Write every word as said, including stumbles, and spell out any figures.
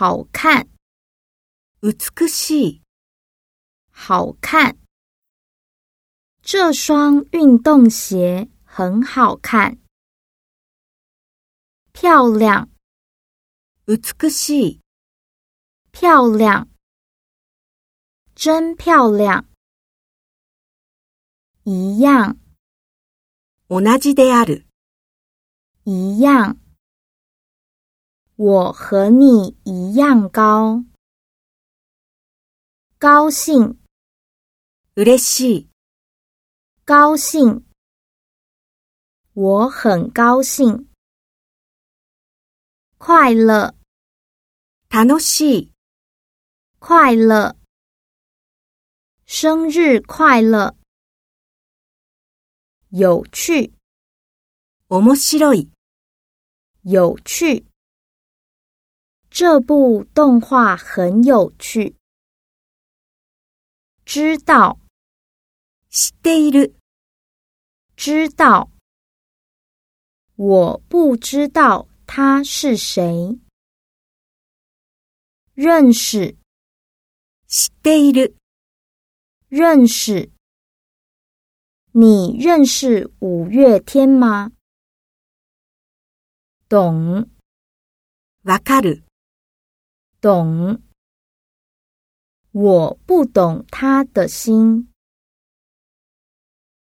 好看、美しい、好看。这双运动鞋很好看。漂亮、美しい、漂亮。真漂亮。一样、同じである。一样。我和你一样高。高兴、嬉しい、高兴。我很高兴。快乐、楽しい、快乐。生日快乐。有趣、面白い、有趣。这部动画很有趣。知道、知っている、知道。我不知道他是谁。认识、知っている、认识。你认识五月天吗？懂、わかる、懂。我不懂他的心。